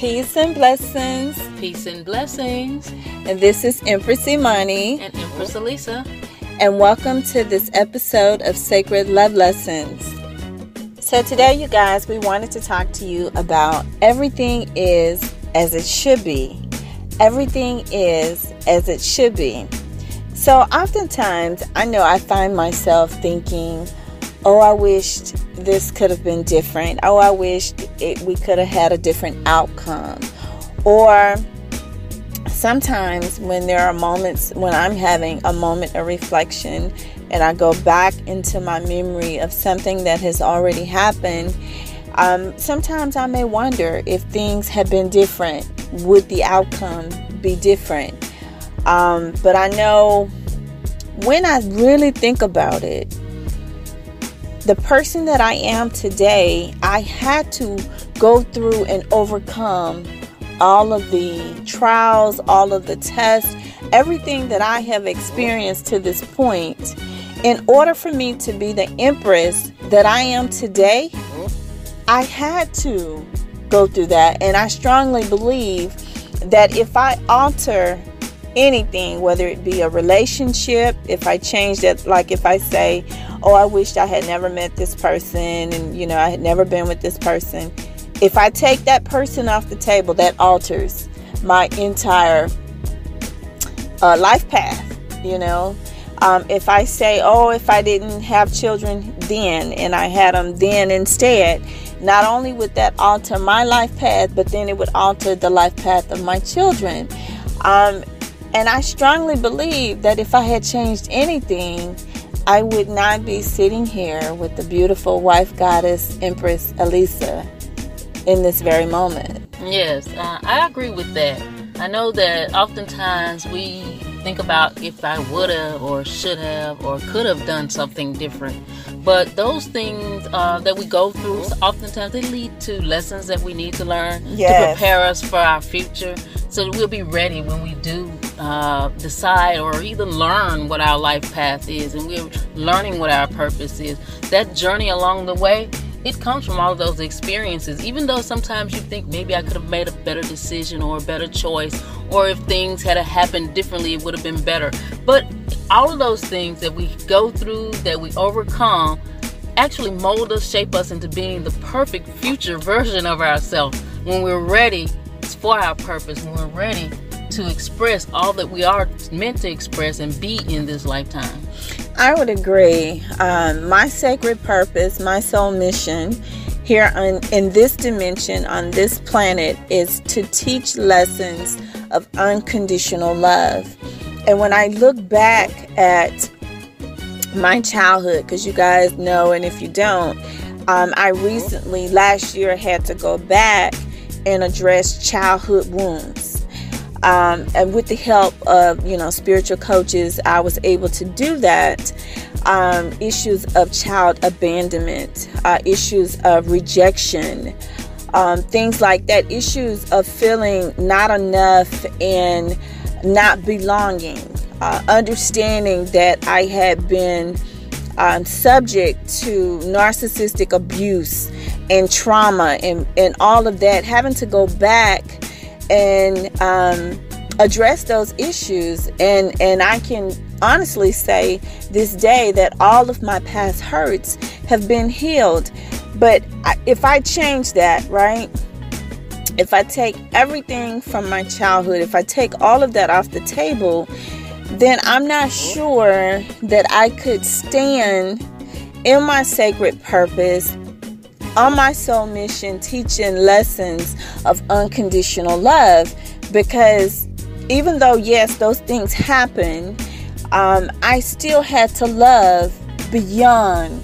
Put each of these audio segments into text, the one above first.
Peace and blessings. Peace and blessings. And this is Empress Imani. And Empress Elisa. And welcome to this episode of Sacred Love Lessons. So today, you guys, we wanted to talk to you about everything is as it should be. Everything is as it should be. So oftentimes, I know I find myself thinking, oh, I wished this could have been different. Oh, I wished we could have had a different outcome. Or sometimes when there are moments when I'm having a moment of reflection and I go back into my memory of something that has already happened, sometimes I may wonder if things had been different, would the outcome be different? But I know when I really think about it, the person that I am today, I had to go through and overcome all of the trials, all of the tests, everything that I have experienced to this point in order for me to be the Empress that I am today. I had to go through that, and I strongly believe that if I alter anything, whether it be a relationship, if I change it, like if I say, oh, I wished I had never met this person, and you know, I had never been with this person. If I take that person off the table, that alters my entire life path, you know. If I say, oh, if I didn't have children then, and I had them then instead, not only would that alter my life path, but then it would alter the life path of my children. And I strongly believe that if I had changed anything, I would not be sitting here with the beautiful wife goddess Empress Elisa in this very moment. Yes, I agree with that. I know that oftentimes we think about if I would have or should have or could have done something different. But those things that we go through, oftentimes they lead to lessons that we need to learn to prepare us for our future, so that we'll be ready when we do decide or even learn what our life path is, and we're learning what our purpose is. That journey along the way, it comes from all those experiences. Even though sometimes you think maybe I could have made a better decision or a better choice, or if things had happened differently, it would have been better. But all of those things that we go through, that we overcome, actually mold us, shape us into being the perfect future version of ourselves when we're ready for our purpose, when we're ready to express all that we are meant to express and be in this lifetime. I would agree. My sacred purpose, my soul mission here in this dimension, on this planet, is to teach lessons of unconditional love. And when I look back at my childhood, because you guys know, and if you don't, I recently, last year, had to go back and address childhood wounds. And with the help of, you know, spiritual coaches, I was able to do that. Issues of child abandonment, issues of rejection, things like that, issues of feeling not enough and not belonging, understanding that I had been subject to narcissistic abuse and trauma and all of that, having to go back and address those issues. And I can honestly say this day that all of my past hurts have been healed. But if I change that, right, if I take everything from my childhood, if I take all of that off the table, then I'm not sure that I could stand in my sacred purpose, on my soul mission, teaching lessons of unconditional love. Because even though, yes, those things happen, I still had to love beyond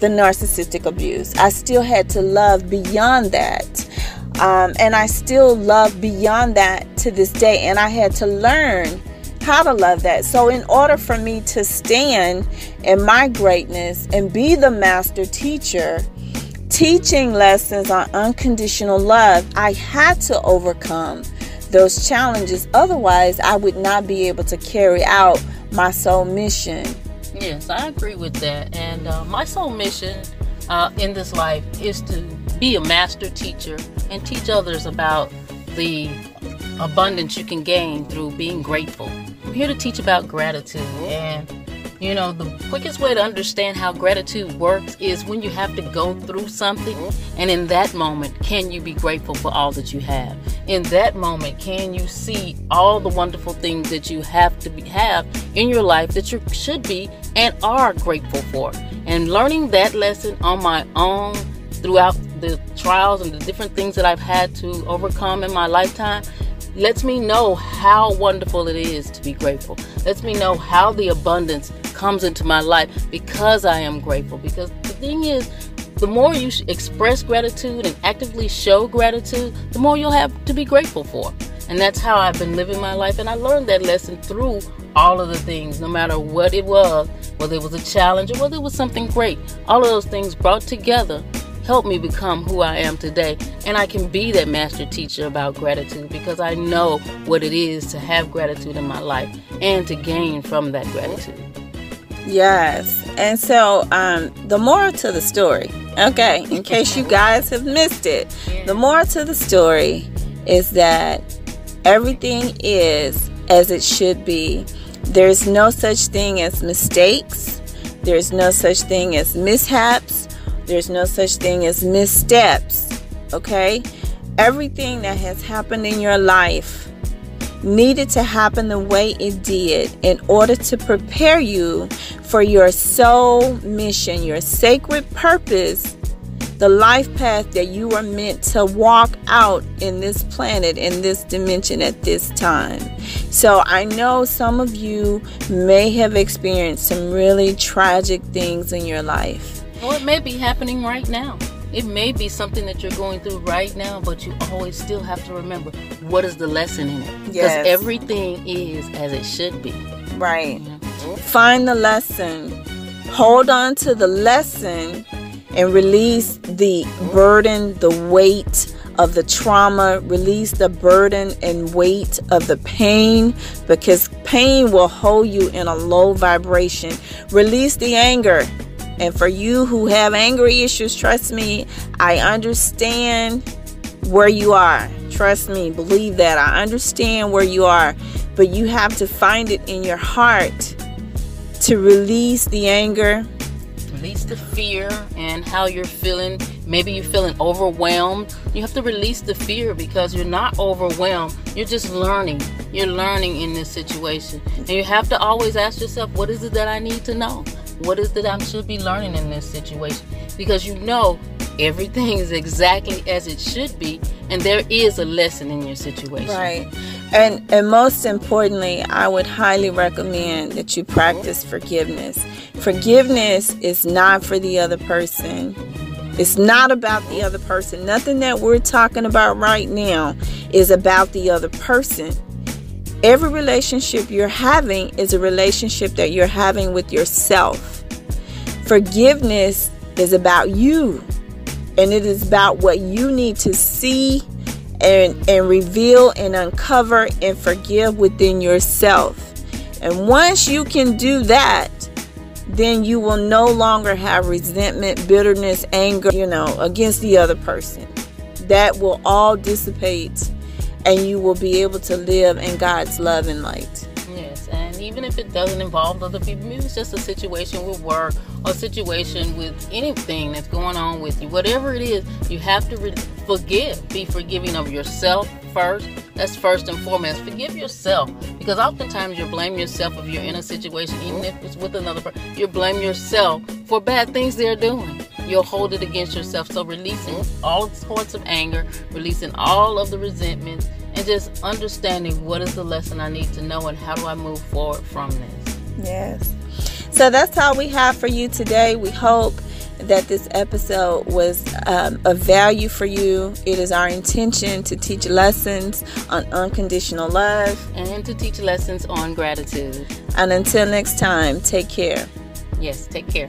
the narcissistic abuse. I still had to love beyond that. And I still love beyond that to this day. And I had to learn how to love that. So in order for me to stand in my greatness and be the master teacher, teaching lessons on unconditional love, I had to overcome those challenges. Otherwise, I would not be able to carry out my soul mission. Yes, I agree with that. And my soul mission in this life is to be a master teacher and teach others about the abundance you can gain through being grateful. I'm here to teach about gratitude, and you know, the quickest way to understand how gratitude works is when you have to go through something, and in that moment, can you be grateful for all that you have? In that moment, can you see all the wonderful things that you have in your life that you should be and are grateful for? And learning that lesson on my own throughout the trials and the different things that I've had to overcome in my lifetime lets me know how wonderful it is to be grateful. Lets me know how the abundance comes into my life because I am grateful. Because the thing is, the more you express gratitude and actively show gratitude, the more you'll have to be grateful for. And that's how I've been living my life. And I learned that lesson through all of the things, no matter what it was, whether it was a challenge or whether it was something great. All of those things brought together helped me become who I am today. And I can be that master teacher about gratitude because I know what it is to have gratitude in my life and to gain from that gratitude. Yes. And so the moral to the story, okay, in case you guys have missed it, the moral to the story is that everything is as it should be. There's no such thing as mistakes. There's no such thing as mishaps. There's no such thing as missteps, okay? Everything that has happened in your life needed to happen the way it did in order to prepare you for your soul mission, your sacred purpose, the life path that you were meant to walk out in this planet, in this dimension at this time. So I know some of you may have experienced some really tragic things in your life. Or it may be happening right now. It may be something that you're going through right now, but you always still have to remember, what is the lesson in it? Because everything is as it should be. Right. Mm-hmm. Find the lesson. Hold on to the lesson and release the burden, the weight of the trauma. Release the burden and weight of the pain, because pain will hold you in a low vibration. Release the anger. And for you who have anger issues, trust me, I understand where you are. Trust me, believe that. I understand where you are. But you have to find it in your heart to release the anger. Release the fear and how you're feeling. Maybe you're feeling overwhelmed. You have to release the fear because you're not overwhelmed. You're just learning. You're learning in this situation. And you have to always ask yourself, what is it that I need to know? What is it I should be learning in this situation? Because you know everything is exactly as it should be, and there is a lesson in your situation. Right. And most importantly, I would highly recommend that you practice forgiveness. Forgiveness is not for the other person. It's not about the other person. Nothing that we're talking about right now is about the other person. Every relationship you're having is a relationship that you're having with yourself. Forgiveness is about you, and it is about what you need to see and reveal and uncover and forgive within yourself. And once you can do that, then you will no longer have resentment, bitterness, anger, against the other person. That will all dissipate. And you will be able to live in God's love and light. Yes, and even if it doesn't involve other people, maybe it's just a situation with work or a situation with anything that's going on with you. Whatever it is, you have to forgive. Be forgiving of yourself first. That's first and foremost. Forgive yourself. Because oftentimes you blame yourself if you're in a situation, even if it's with another person. You blame yourself for bad things they're doing. You'll hold it against yourself. So releasing all sorts of anger, releasing all of the resentments, and just understanding what is the lesson I need to know and how do I move forward from this. Yes. So that's all we have for you today. We hope that this episode was of value for you. It is our intention to teach lessons on unconditional love. And to teach lessons on gratitude. And until next time, take care. Yes, take care.